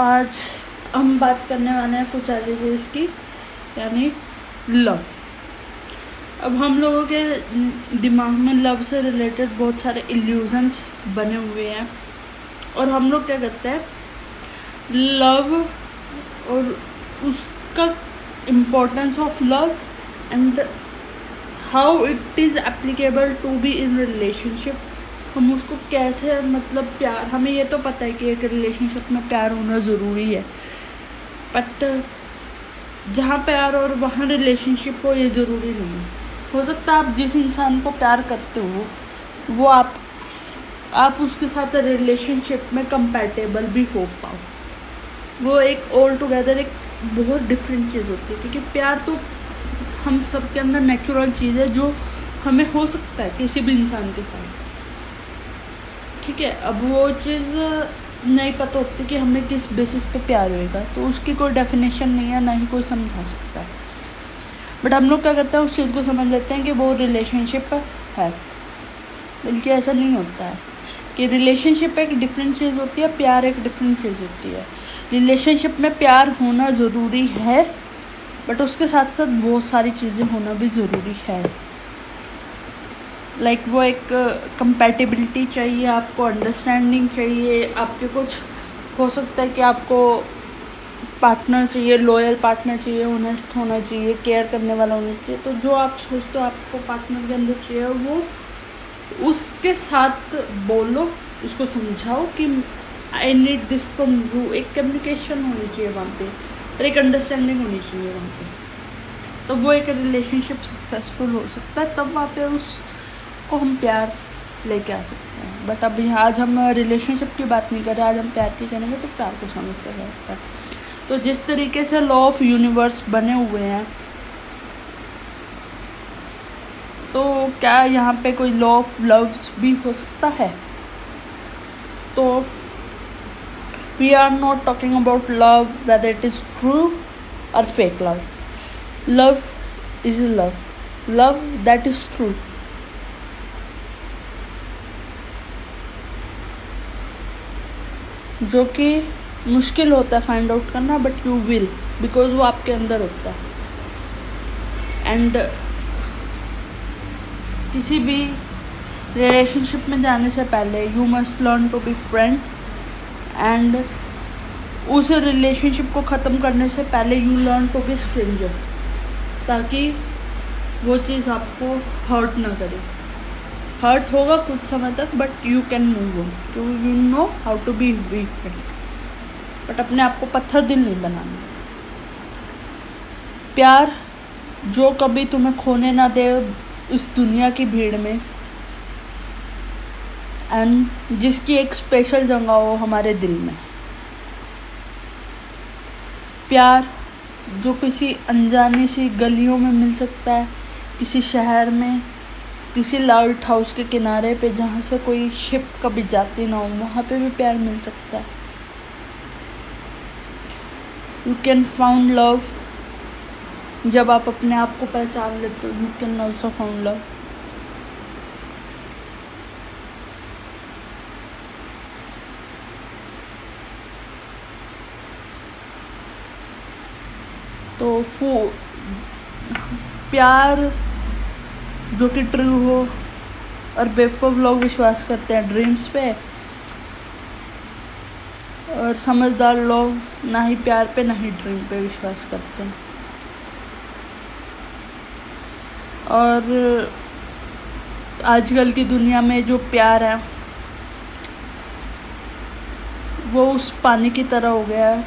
आज हम बात करने वाले हैं कुछ अजीज़ की, यानी लव। अब हम लोगों के दिमाग में लव से रिलेटेड बहुत सारे इल्यूजन्स बने हुए हैं और हम लोग क्या करते हैं, लव और उसका importance of love and how it is applicable to be in relationship, हम उसको कैसे मतलब प्यार, हमें ये तो पता है कि एक रिलेशनशिप में प्यार होना ज़रूरी है, बट जहाँ प्यार और वहाँ रिलेशनशिप हो ये ज़रूरी नहीं। हो सकता है आप जिस इंसान को प्यार करते हो वो आप उसके साथ रिलेशनशिप में कंपैटिबल भी हो पाओ, वो एक ऑल टुगेदर एक बहुत डिफरेंट चीज़ होती है, क्योंकि प्यार तो हम सब के अंदर नेचुरल चीज़ है जो हमें हो सकता है किसी भी इंसान के साथ, ठीक है। अब वो चीज़ नहीं पता होती कि हमें किस बेसिस पे प्यार होएगा, तो उसकी कोई डेफिनेशन नहीं है, ना ही कोई समझा सकता है, बट हम लोग क्या करते हैं उस चीज़ को समझ लेते हैं कि वो रिलेशनशिप है, बल्कि ऐसा नहीं होता है कि रिलेशनशिप एक डिफरेंट चीज़ होती है, प्यार एक डिफरेंट चीज़ होती है। रिलेशनशिप में प्यार होना ज़रूरी है, बट उसके साथ साथ बहुत सारी चीज़ें होना भी ज़रूरी है, लाइक वो एक कंपैटिबिलिटी चाहिए, आपको अंडरस्टैंडिंग चाहिए, आपके कुछ हो सकता है कि आपको पार्टनर चाहिए, लॉयल पार्टनर चाहिए, ऑनेस्ट होना चाहिए, केयर करने वाला होना चाहिए, तो जो आप सोचते हो आपको पार्टनर के अंदर चाहिए वो उसके साथ बोलो, उसको समझाओ कि I need this from you, एक कम्युनिकेशन होनी चाहिए वहाँ पे और एक अंडरस्टैंडिंग होनी चाहिए वहाँ पे, तो वो एक रिलेशनशिप सक्सेसफुल हो सकता है, तब वहाँ पे उस को हम प्यार लेके आ सकते हैं। बट अब आज हम रिलेशनशिप की बात नहीं कर रहे, आज हम प्यार की करेंगे, तो प्यार को समझते रहता है। तो जिस तरीके से लॉ ऑफ यूनिवर्स बने हुए हैं, तो क्या यहाँ पे कोई लॉ ऑफ लव्स भी हो सकता है? तो we are not talking about love whether it is true और fake love. Love is love, love that is true. जो कि मुश्किल होता है फाइंड आउट करना, बट यू विल, बिकॉज वो आपके अंदर होता है। एंड किसी भी रिलेशनशिप में जाने से पहले you must learn to be friend, and उस रिलेशनशिप को ख़त्म करने से पहले you learn to be stranger, ताकि वो चीज़ आपको हर्ट ना करे। हर्ट होगा कुछ समय तक, but you can move on, क्योंकि you know how to be weak friend, but अपने आप को पत्थर दिल नहीं बनाना। प्यार जो कभी तुम्हें खोने ना दे इस दुनिया की भीड़ में, एंड जिसकी एक स्पेशल जगह हो हमारे दिल में। प्यार जो किसी अनजानी सी गलियों में मिल सकता है, किसी शहर में, किसी लाइट हाउस के किनारे पे जहाँ से कोई शिप कभी जाती ना हो, वहाँ पे भी प्यार मिल सकता है। यू कैन फाउंड लव जब आप अपने आप को पहचान लेते हो, you can also found love. तो प्यार जो कि ट्रू हो, और बेवकूफ़ लोग विश्वास करते हैं ड्रीम्स पे, और समझदार लोग ना ही प्यार पे ना ही ड्रीम पे विश्वास करते हैं। और आजकल की दुनिया में जो प्यार है वो उस पानी की तरह हो गया है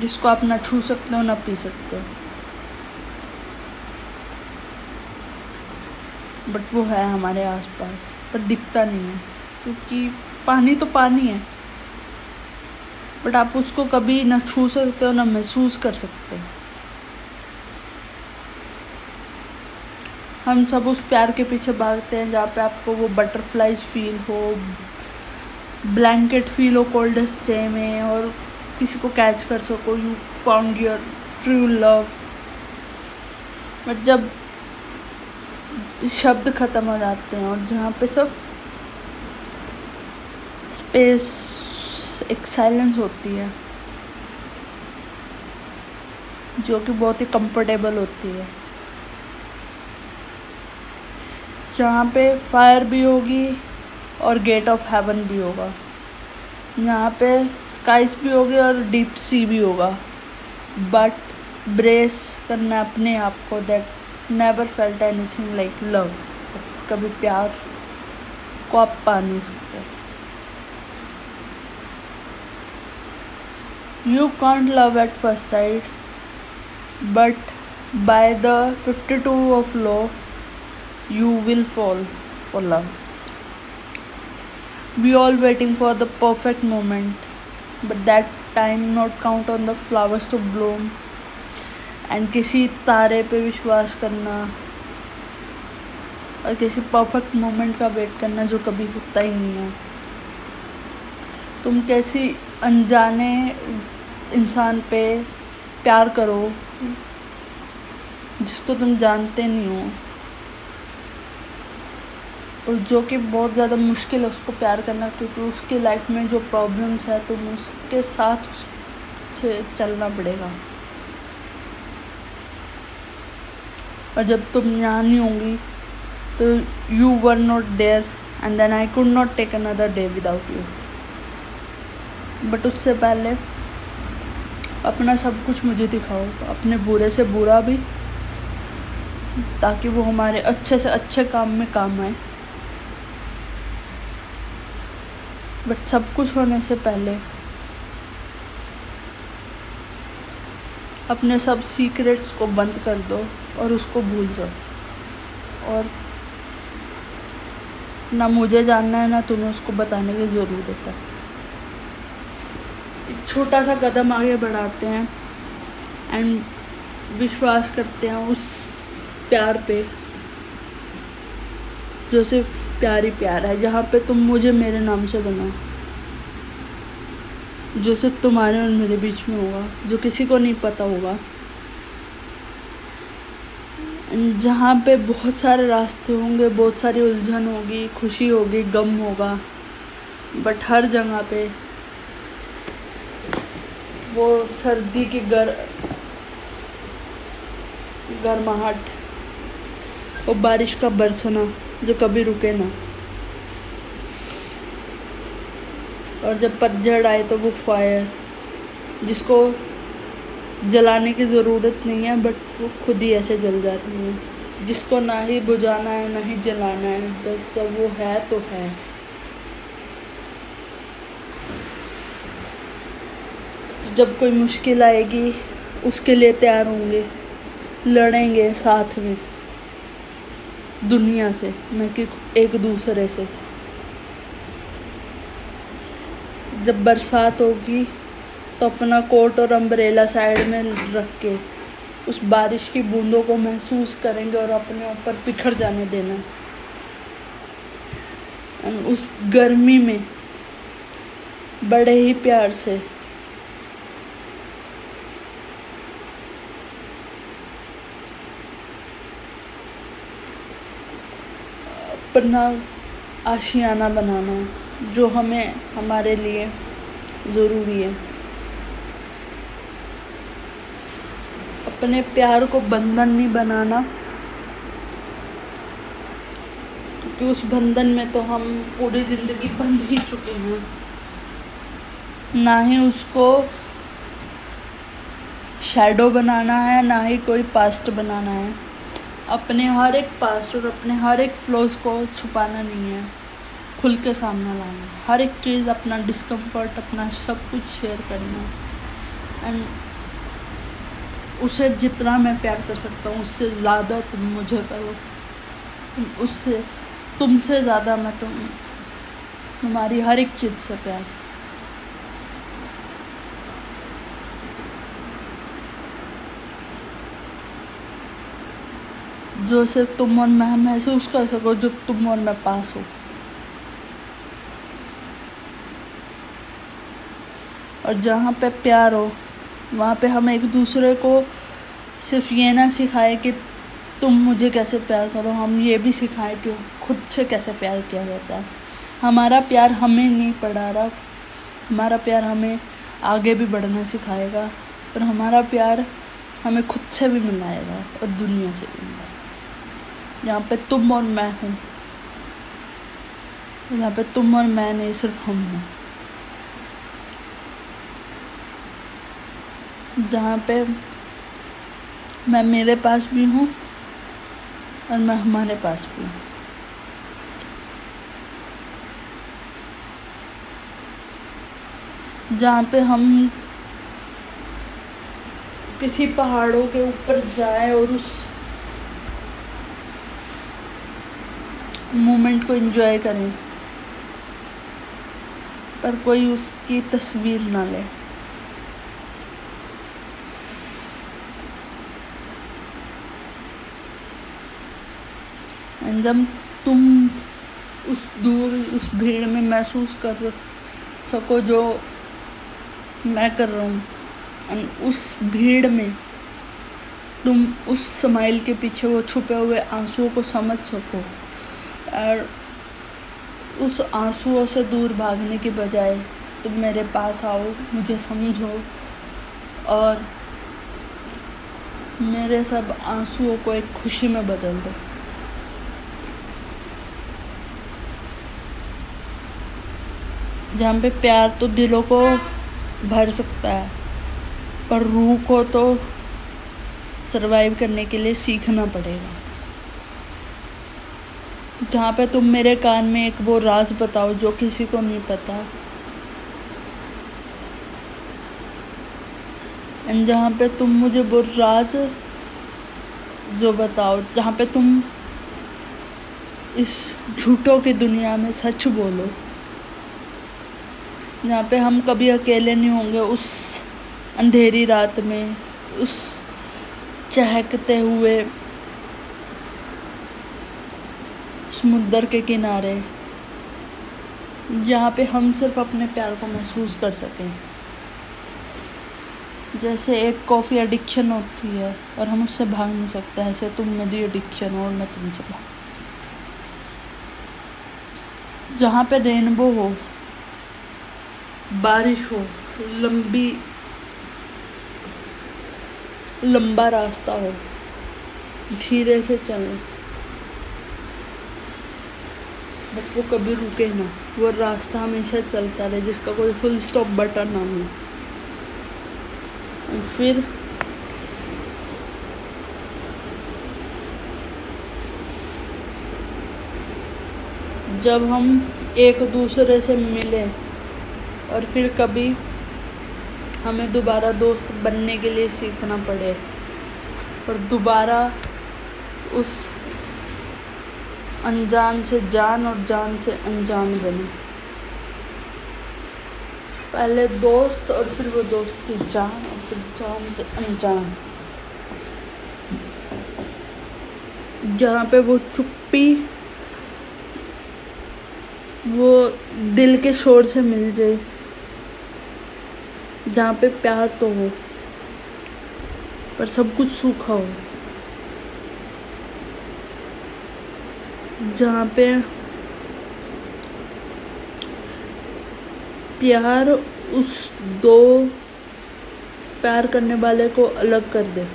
जिसको आप ना छू सकते हो ना पी सकते हो, बट वो है हमारे आसपास पर, दिखता नहीं है, क्योंकि पानी तो पानी है, बट आप उसको कभी ना छू सकते हो ना महसूस कर सकते हो। हम सब उस प्यार के पीछे भागते हैं जहाँ पे आपको वो बटरफ्लाइज फील हो, ब्लैंकेट फील हो कोल्डेस्ट डे में, और किसी को कैच कर सको, you found your true love. But जब शब्द ख़त्म हो जाते हैं और जहाँ पे सिर्फ स्पेस एक साइलेंस होती है जो कि बहुत ही कंफर्टेबल होती है, जहाँ पे फायर भी होगी और गेट ऑफ हेवन भी होगा, यहाँ पे स्काइज भी होगी और डीप सी भी होगा। बट ब्रेस करना अपने आप को, that never felt anything like love, कभी प्यार को आप पा नहीं सकते। You can't love at first sight, but by the 52 of law you will fall for love. We all waiting for the perfect moment, but that time not count on the flowers to bloom. And किसी तारे पे विश्वास करना और किसी perfect moment का wait करना जो कभी होता ही नहीं है। तुम कैसी अनजाने इंसान पे प्यार करो जिसको तुम जानते नहीं हो, और जो कि बहुत ज़्यादा मुश्किल है उसको प्यार करना, क्योंकि उसकी लाइफ में जो प्रॉब्लम्स है तो उसके साथ उससे चलना पड़ेगा। और जब तुम यहाँ नहीं होंगी तो you were not there and then I could not take another day without you. But उससे पहले अपना सब कुछ मुझे दिखाओ, अपने बुरे से बुरा भी, ताकि वो हमारे अच्छे से अच्छे काम में काम आए। बट सब कुछ होने से पहले अपने सब सीक्रेट्स को बंद कर दो और उसको भूल जाओ, और ना मुझे जानना है ना तुम्हें उसको बताने की ज़रूरत है। एक छोटा सा कदम आगे बढ़ाते हैं एंड विश्वास करते हैं उस प्यार पे जो सिर्फ प्यार ही प्यार है, जहाँ पे तुम मुझे मेरे नाम से बनाओ, जो सिर्फ तुम्हारे और मेरे बीच में होगा, जो किसी को नहीं पता होगा, जहाँ पे बहुत सारे रास्ते होंगे, बहुत सारी उलझन होगी, खुशी होगी, गम होगा, बट हर जगह पे वो सर्दी की गर्माहट और बारिश का बरसना जो कभी रुके ना, और जब पतझड़ आए तो वो फायर जिसको जलाने की ज़रूरत नहीं है बट वो खुद ही ऐसे जल जाती है, जिसको ना ही बुझाना है ना ही जलाना है, तो सब वो है तो है। जब कोई मुश्किल आएगी उसके लिए तैयार होंगे, लड़ेंगे साथ में दुनिया से, न कि एक दूसरे से। जब बरसात होगी तो अपना कोट और अम्ब्रेला साइड में रख के उस बारिश की बूंदों को महसूस करेंगे और अपने ऊपर बिखर जाने देना। और उस गर्मी में बड़े ही प्यार से अपना आशियाना बनाना जो हमें हमारे लिए ज़रूरी है। अपने प्यार को बंधन नहीं बनाना, क्योंकि उस बंधन में तो हम पूरी ज़िंदगी बंध ही चुके हैं। ना ही उसको शैडो बनाना है, ना ही कोई पास्ट बनाना है। अपने हर एक पास्ट और अपने हर एक फ्लॉज को छुपाना नहीं है, खुल के सामने लाना है। हर एक चीज़, अपना डिस्कम्फर्ट, अपना सब कुछ शेयर करना है। एंड उसे जितना मैं प्यार कर सकता हूँ उससे ज़्यादा तुम मुझे करो, उससे तुमसे ज़्यादा मैं तुम्हारी हर एक चीज़ से प्यार। जो सिर्फ तुम और मैं महसूस कर सको, जब तुम और मैं पास हो। और जहाँ पे प्यार हो वहाँ पे हम एक दूसरे को सिर्फ ये ना सिखाए कि तुम मुझे कैसे प्यार करो, हम ये भी सिखाए कि खुद से कैसे प्यार किया जाता है। हमारा प्यार हमें नहीं पढ़ा रहा, हमारा प्यार हमें आगे भी बढ़ना सिखाएगा और हमारा प्यार हमें खुद से भी मिलाएगा और दुनिया से भी मिलाएगा। यहाँ पे तुम और मैं हूँ, यहाँ पे तुम और मैं नहीं, सिर्फ हम हैं। जहाँ पे मैं मेरे पास भी हूँ और मैं हमारे पास भी हूँ। जहाँ पे हम किसी पहाड़ों के ऊपर जाएं और उस मोमेंट को एंजॉय करें, पर कोई उसकी तस्वीर ना ले। जब तुम उस दूर उस भीड़ में महसूस कर सको जो मैं कर रहा हूँ, उस भीड़ में तुम उस स्माइल के पीछे वो छुपे हुए आंसुओं को समझ सको और उस आंसुओं से दूर भागने के बजाय तुम मेरे पास आओ, मुझे समझो और मेरे सब आंसुओं को एक खुशी में बदल दो। जहाँ पे प्यार तो दिलों को भर सकता है, पर रूह को तो सरवाइव करने के लिए सीखना पड़ेगा। जहाँ पे तुम मेरे कान में एक वो राज बताओ जो किसी को नहीं पता, और जहाँ पे तुम मुझे वो राज जो बताओ, जहाँ पे तुम इस झूठों की दुनिया में सच बोलो, जहाँ पे हम कभी अकेले नहीं होंगे। उस अंधेरी रात में, उस चहकते हुए समुद्र के किनारे, यहाँ पे हम सिर्फ अपने प्यार को महसूस कर सकें। जैसे एक कॉफ़ी एडिक्शन होती है और हम उससे भाग नहीं सकते, ऐसे तुम मेरी एडिक्शन हो और मैं तुमसे भाग नहीं सकती। जहाँ पे रेनबो हो, बारिश हो, लंबा रास्ता हो, धीरे से चलें, बट वो कभी रुके ना, वो रास्ता हमेशा चलता रहे जिसका कोई फुल स्टॉप बटन ना हो। फिर जब हम एक दूसरे से मिले और फिर कभी हमें दोबारा दोस्त बनने के लिए सीखना पड़े और दोबारा उस अनजान से जान और जान से अनजान बने। पहले दोस्त और फिर वो दोस्त की जान और फिर जान से अनजान। जहाँ पे वो चुप्पी वो दिल के शोर से मिल जाए, जहाँ पे प्यार तो हो पर सब कुछ सूखा हो, जहाँ पे प्यार उस दो प्यार करने वाले को अलग कर दे,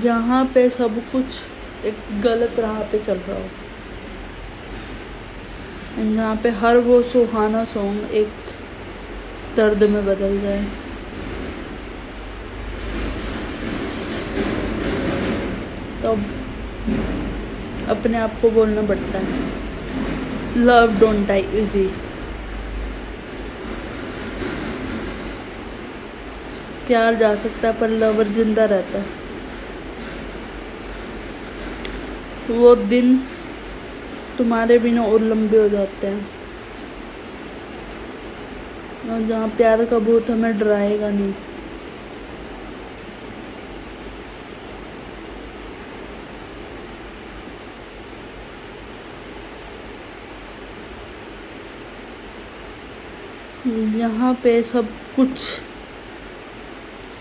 जहाँ पे सब कुछ एक गलत राह पे चल रहा हो, जहाँ पे हर वो सुहाना सॉन्ग एक दर्द में बदल जाए। तब अपने आप को बोलना पड़ता है, लव डोंट डाई इजी। प्यार जा सकता है पर लवर जिंदा रहता है। वो दिन तुम्हारे बिना और लंबे हो जाते हैं, और जहाँ प्यार का भूत हमें डराएगा नहीं। यहाँ पे सब कुछ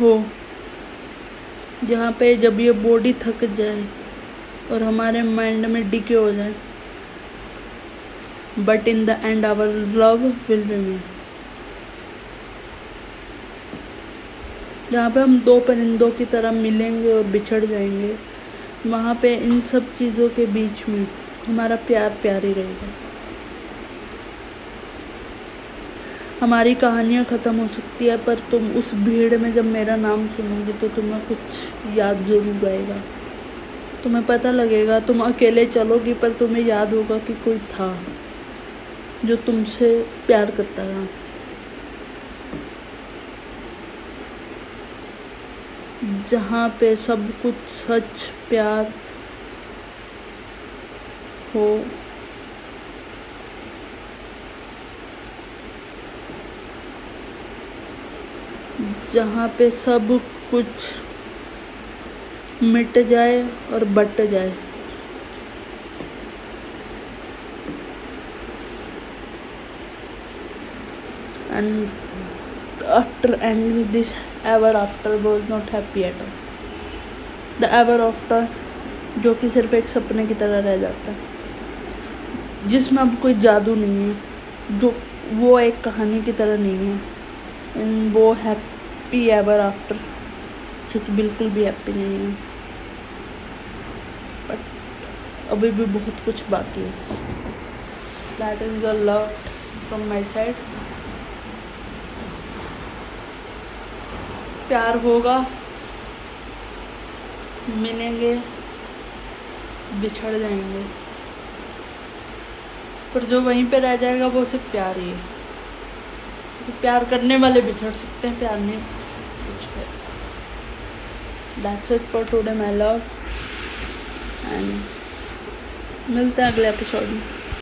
हो, यहाँ पे जब ये बॉडी थक जाए और हमारे माइंड में डिके हो जाए, but in the end our love will remain। जहाँ पे हम दो परिंदों की तरह मिलेंगे और बिछड़ जाएंगे, वहाँ पे इन सब चीज़ों के बीच में हमारा प्यार प्यारी रहेगा। हमारी कहानियाँ ख़त्म हो सकती है, पर तुम उस भीड़ में जब मेरा नाम सुनोगे तो तुम्हें कुछ याद ज़रूर आएगा। तुम्हें पता लगेगा, तुम अकेले चलोगी पर तुम्हें याद होगा कि कोई था जो तुमसे प्यार करता था। जहाँ पे सब कुछ सच प्यार हो, जहाँ पे सब कुछ मिट जाए और बट जाए। And after ending this, ever after was not happy at all. The ever after जो कि सिर्फ एक सपने की तरह रह जाता है, जिसमें अब कोई जादू नहीं है, जो वो एक कहानी की तरह नहीं है। And वो हैप्पी एवर आफ्टर जो कि बिल्कुल भी हैप्पी नहीं है, बट अभी भी बहुत कुछ बाकी है। That is the love from my side. प्यार होगा, मिलेंगे, बिछड़ जाएंगे, पर जो वहीं पे रह जाएगा वो सिर्फ प्यार ही है। प्यार करने वाले बिछड़ सकते हैं, प्यार नहीं। That's it for today my love, and मिलते हैं अगले एपिसोड में।